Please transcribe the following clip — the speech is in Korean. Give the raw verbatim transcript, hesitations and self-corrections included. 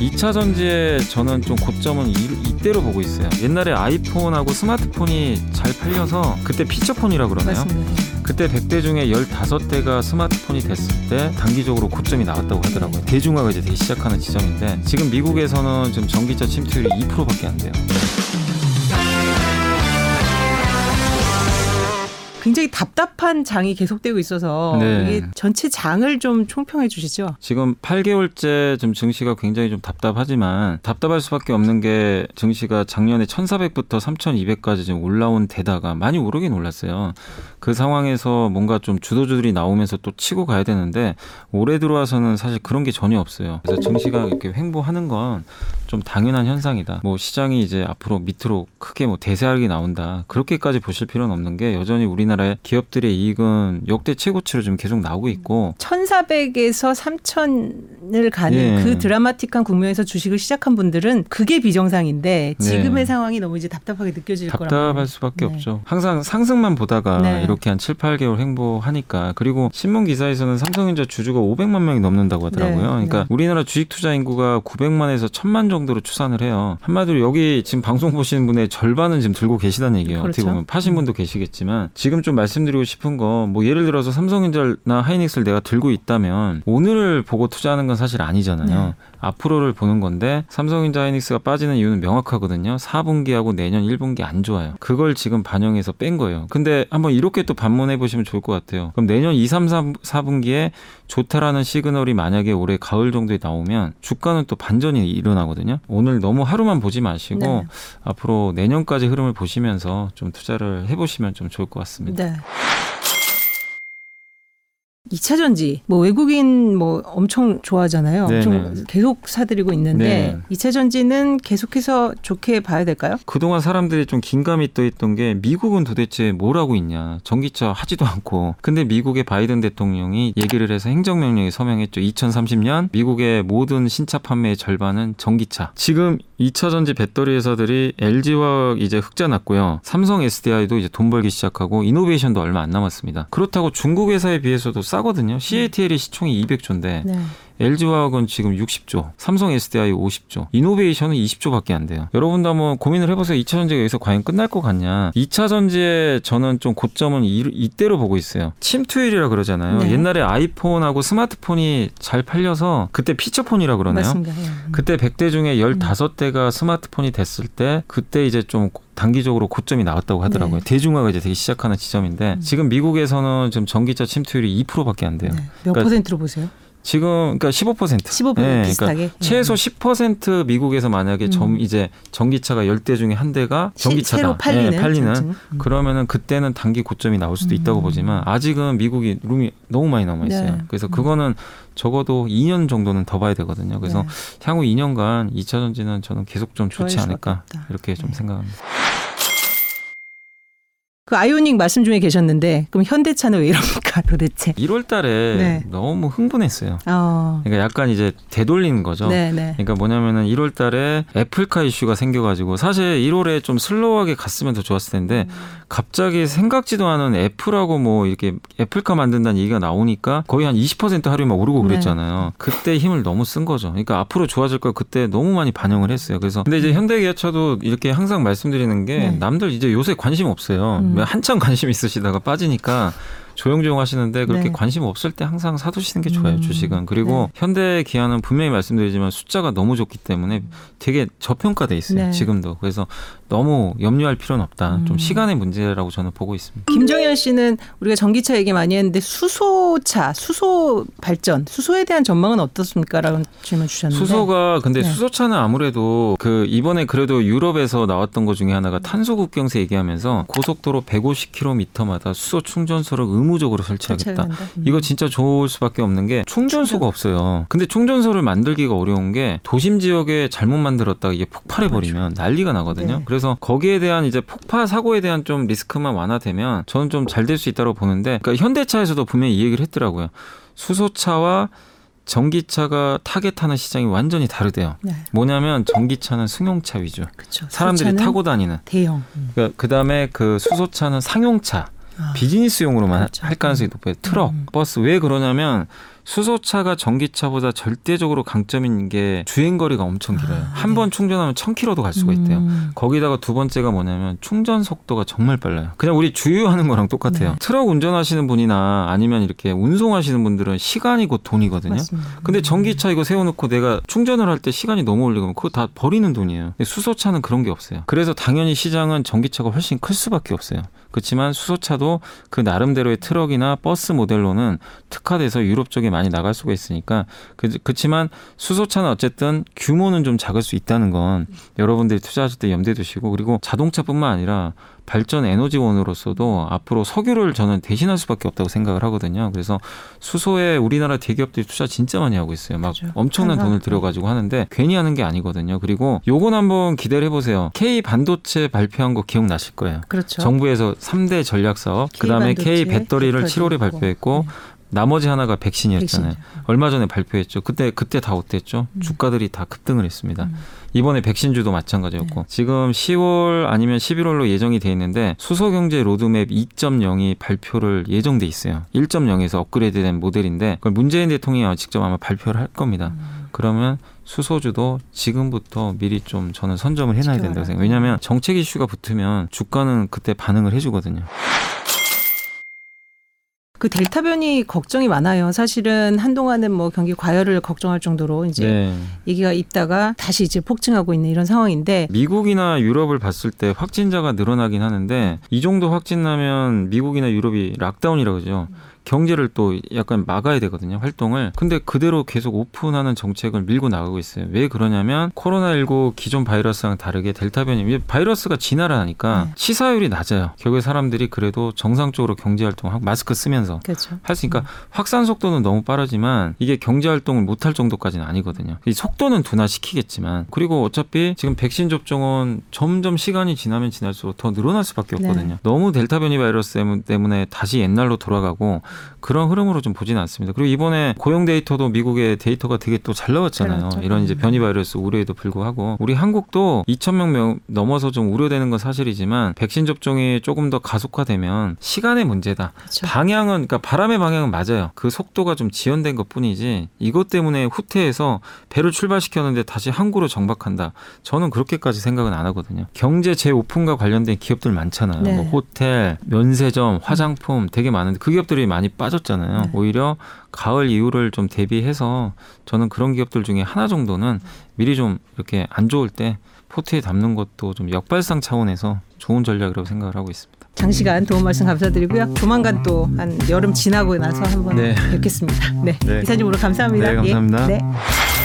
이차전지에 저는 좀 고점은 이, 이때로 보고 있어요. 옛날에 아이폰하고 스마트폰이 잘 팔려서 그때 피처폰이라고 그러나요? 맞습니다. 그때 백 대 중에 열다섯 대가 스마트폰이 됐을 때 단기적으로 고점이 나왔다고 하더라고요. 대중화가 이제 되기 시작하는 지점인데 지금 미국에서는 지금 전기차 침투율이 이 퍼센트밖에 안 돼요. 굉장히 답답한 장이 계속되고 있어서 네. 이게 전체 장을 좀 총평해 주시죠. 지금 팔 개월째 좀 증시가 굉장히 좀 답답하지만 답답할 수밖에 없는 게 증시가 작년에 천사백부터 삼천이백까지 지금 올라온 데다가 많이 오르긴 올랐어요. 그 상황에서 뭔가 좀 주도주들이 나오면서 또 치고 가야 되는데 올해 들어와서는 사실 그런 게 전혀 없어요. 그래서 증시가 이렇게 횡보하는 건 좀 당연한 현상이다. 뭐 시장이 이제 앞으로 밑으로 크게 뭐 대세하락이 나온다. 그렇게까지 보실 필요는 없는 게 여전히 우리나라 기업들의 이익은 역대 최고치로 지금 계속 나오고 있고 천사백에서 삼천을 가는 예. 그 드라마틱한 국면에서 주식을 시작한 분들은 그게 비정상인데 지금의 예. 상황이 너무 이제 답답하게 느껴질 거라고 답답할 수밖에 네. 없죠. 항상 상승만 보다가 네. 이렇게 한 칠, 팔 개월 횡보하니까 그리고 신문기사에서는 삼성전자 주주가 오백만 명이 넘는다고 하더라고요. 네. 그러니까 네. 우리나라 주식 투자 인구가 구백만에서 천만 정도로 추산을 해요. 한마디로 여기 지금 방송 보시는 분의 절반은 지금 들고 계시다는 얘기예요. 그렇죠. 어떻게 보면 파신 분도 계시겠지만 지금 좀 좀 말씀드리고 싶은 거 뭐 예를 들어서 삼성전자나 하이닉스를 내가 들고 있다면 오늘을 보고 투자하는 건 사실 아니잖아요. 네. 앞으로를 보는 건데 삼성전자 하이닉스가 빠지는 이유는 명확하거든요. 사 분기하고 내년 일 분기 안 좋아요. 그걸 지금 반영해서 뺀 거예요. 근데 한번 이렇게 또 반문해 보시면 좋을 것 같아요. 그럼 내년 이, 삼, 사 분기에 좋다라는 시그널이 만약에 올해 가을 정도에 나오면 주가는 또 반전이 일어나거든요. 오늘 너무 하루만 보지 마시고 네. 앞으로 내년까지 흐름을 보시면서 좀 투자를 해보시면 좀 좋을 것 같습니다. 네. 이 차전지 뭐 외국인 뭐 엄청 좋아하잖아요. 엄청 계속 사들이고 있는데 네네. 이 차전지는 계속해서 좋게 봐야 될까요? 그동안 사람들이 좀 긴감이 떠있던 게 미국은 도대체 뭘 하고 있냐. 전기차 하지도 않고. 근데 미국의 바이든 대통령이 얘기를 해서 행정명령에 서명했죠. 이천삼십 년 미국의 모든 신차 판매의 절반은 전기차. 지금 이 차전지 배터리 회사들이 엘지화학 이제 흑자 났고요. 삼성 에스디아이도 이제 돈 벌기 시작하고 이노베이션도 얼마 안 남았습니다. 그렇다고 중국 회사에 비해서도 싸거든요. 씨에이티엘이 시총이 이백조인데 네. 엘지화학은 지금 육십조, 삼성 에스디아이 오십조, 이노베이션은 이십조밖에 안 돼요. 여러분도 한번 고민을 해보세요. 이 차전지가 여기서 과연 끝날 것 같냐. 이 차전지에 저는 좀 고점은 이, 이때로 보고 있어요. 침투율이라 그러잖아요. 네. 옛날에 아이폰하고 스마트폰이 잘 팔려서 그때 피처폰이라 그러나요? 맞습니다. 그때 백 대 중에 열다섯 대가 스마트폰이 됐을 때 그때 이제 좀 단기적으로 고점이 나왔다고 하더라고요. 네. 대중화가 이제 되기 시작하는 지점인데 음. 지금 미국에서는 지금 전기차 침투율이 이 퍼센트밖에 안 돼요. 네. 몇 그러니까 퍼센트로 보세요? 지금 그러니까 십오 퍼센트. 십오 퍼센트 네, 비슷하게. 그러니까 최소 십 퍼센트 미국에서 만약에 음. 점 이제 전기차가 열 대 중에 한 대가 전기차다. 새로 팔리는. 네, 팔리는. 음. 그러면은 그때는 단기 고점이 나올 수도 음. 있다고 보지만 아직은 미국이 룸이 너무 많이 남아 있어요. 네. 그래서 그거는 적어도 이 년 정도는 더 봐야 되거든요. 그래서 네. 향후 이 년간 이 차전지는 저는 계속 좀 좋지 않을까 이렇게 좀 네. 생각합니다. 그 아이오닉 말씀 중에 계셨는데 그럼 현대차는 왜 이럽니까 도대체? 일월 달에 네. 너무 흥분했어요. 어. 그러니까 약간 이제 되돌리는 거죠. 네, 네. 그러니까 뭐냐면은 일월 달에 애플카 이슈가 생겨가지고 사실 일월에 좀 슬로우하게 갔으면 더 좋았을 텐데 음. 갑자기 생각지도 않은 애플하고 뭐 이렇게 애플카 만든다는 얘기가 나오니까 거의 한 이십 퍼센트 하루에 막 오르고 그랬잖아요. 네. 그때 힘을 너무 쓴 거죠. 그러니까 앞으로 좋아질 걸 그때 너무 많이 반영을 했어요. 그래서 근데 이제 현대기아차도 이렇게 항상 말씀드리는 게 네. 남들 이제 요새 관심 없어요. 음. 한참 관심 있으시다가 빠지니까 조용조용 하시는데 그렇게 네. 관심 없을 때 항상 사두시는 게 좋아요. 음. 주식은. 그리고 네. 현대기아는 분명히 말씀드리지만 숫자가 너무 좋기 때문에 되게 저평가돼 있어요. 네. 지금도. 그래서 너무 염려할 필요는 없다. 음. 좀 시간의 문제라고 저는 보고 있습니다. 김정현 씨는 우리가 전기차 얘기 많이 했는데 수소차, 수소 발전, 수소에 대한 전망은 어떻습니까? 라는 질문 주셨는데. 수소가 근데 네. 수소차는 아무래도 그 이번에 그래도 유럽에서 나왔던 것 중에 하나가 탄소 국경세 얘기하면서 고속도로 백오십 킬로미터마다 수소 충전소를 음 의무적으로 설치하겠다. 음. 이거 진짜 좋을 수밖에 없는 게 충전소가 충전. 없어요. 근데 충전소를 만들기가 어려운 게 도심 지역에 잘못 만들었다가 이게 폭발해버리면 난리가 나거든요. 네. 그래서 거기에 대한 이제 폭파 사고에 대한 좀 리스크만 완화되면 저는 좀 잘 될 수 있다고 보는데 그러니까 현대차에서도 분명히 이 얘기를 했더라고요. 수소차와 전기차가 타겟하는 시장이 완전히 다르대요. 네. 뭐냐면 전기차는 승용차 위주. 그쵸. 사람들이 타고 다니는. 대형. 음. 그러니까 그다음에 그 수소차는 상용차. 비즈니스용으로만 그렇죠. 할 가능성이 높아요. 트럭, 음. 버스. 왜 그러냐면 수소차가 전기차보다 절대적으로 강점인 게 주행거리가 엄청 길어요. 아, 한 번 네. 충전하면 천 킬로미터도 갈 수가 있대요. 음. 거기다가 두 번째가 뭐냐면 충전 속도가 정말 빨라요. 그냥 우리 주유하는 거랑 똑같아요. 네. 트럭 운전하시는 분이나 아니면 이렇게 운송하시는 분들은 시간이 곧 돈이거든요. 맞습니다. 근데 전기차 이거 세워놓고 내가 충전을 할 때 시간이 너무 오래 걸리면 그거 다 버리는 돈이에요. 근데 수소차는 그런 게 없어요. 그래서 당연히 시장은 전기차가 훨씬 클 수밖에 없어요. 그렇지만 수소차도 그 나름대로의 트럭이나 버스 모델로는 특화돼서 유럽 쪽에 많이 나갈 수가 있으니까 그, 그렇지만 수소차는 어쨌든 규모는 좀 작을 수 있다는 건 여러분들이 투자하실 때 염두에 두시고, 그리고 자동차뿐만 아니라 발전 에너지원으로서도 앞으로 석유를 저는 대신할 수밖에 없다고 생각을 하거든요. 그래서 수소에 우리나라 대기업들이 투자 진짜 많이 하고 있어요. 막 그렇죠. 엄청난 항상. 돈을 들여가지고 하는데 괜히 하는 게 아니거든요. 그리고 요건 한번 기대를 해보세요. K-반도체 발표한 거 기억나실 거예요. 그렇죠. 정부에서 삼 대 전략사업, 그다음에 K-배터리를 칠월에 발표했고 네. 나머지 하나가 백신이었잖아요. 백신이죠. 얼마 전에 발표했죠. 그때 그때 다 어땠죠? 음. 주가들이 다 급등을 했습니다. 음. 이번에 백신주도 마찬가지였고 네. 지금 시월 아니면 십일월로 예정이 돼 있는데 수소경제 로드맵 이 점 영이 발표를 예정돼 있어요. 일 점 영에서 업그레이드된 모델인데 그걸 문재인 대통령이 직접 아마 발표를 할 겁니다. 음. 그러면 수소주도 지금부터 미리 좀 저는 선점을 해놔야 지켜봐라. 된다고 생각해요. 왜냐하면 정책 이슈가 붙으면 주가는 그때 반응을 해주거든요. 그 델타 변이 걱정이 많아요. 사실은 한동안은 뭐 경기 과열을 걱정할 정도로 이제 네. 얘기가 있다가 다시 이제 폭증하고 있는 이런 상황인데, 미국이나 유럽을 봤을 때 확진자가 늘어나긴 하는데 이 정도 확진나면 미국이나 유럽이 락다운이라고 그러죠. 경제를 또 약간 막아야 되거든요. 활동을. 근데 그대로 계속 오픈하는 정책을 밀고 나가고 있어요. 왜 그러냐면 코로나십구 기존 바이러스랑 다르게 델타 변이 바이러스가 진화를 하니까 네. 치사율이 낮아요. 결국에 사람들이 그래도 정상적으로 경제활동을 마스크 쓰면서 그렇죠. 할 수 있으니까 음. 확산 속도는 너무 빠르지만 이게 경제활동을 못할 정도까지는 아니거든요. 이 속도는 둔화시키겠지만, 그리고 어차피 지금 백신 접종은 점점 시간이 지나면 지날수록 더 늘어날 수밖에 없거든요. 네. 너무 델타 변이 바이러스 때문에 다시 옛날로 돌아가고 그런 흐름으로 좀 보지는 않습니다. 그리고 이번에 고용 데이터도 미국의 데이터가 되게 또 잘 나왔잖아요. 그렇죠. 이런 이제 변이 바이러스 우려에도 불구하고 우리 한국도 이천 명 넘어서 좀 우려되는 건 사실이지만 백신 접종이 조금 더 가속화되면 시간의 문제다. 그렇죠. 방향은 그러니까 바람의 방향은 맞아요. 그 속도가 좀 지연된 것뿐이지 이것 때문에 후퇴해서 배를 출발시켰는데 다시 항구로 정박한다. 저는 그렇게까지 생각은 안 하거든요. 경제 재오픈과 관련된 기업들 많잖아요. 네. 뭐 호텔, 면세점, 화장품 되게 많은데 그 기업들이 많이 많이 빠졌잖아요. 네. 오히려 가을 이후를 좀 대비해서 저는 그런 기업들 중에 하나 정도는 미리 좀 이렇게 안 좋을 때 포트에 담는 것도 좀 역발상 차원에서 좋은 전략이라고 생각을 하고 있습니다. 장시간 도움 말씀 감사드리고요. 조만간 또 한 여름 지나고 나서 한번 네. 뵙겠습니다. 네. 네. 이사님 오늘 감사합니다. 네, 감사합니다. 예. 네.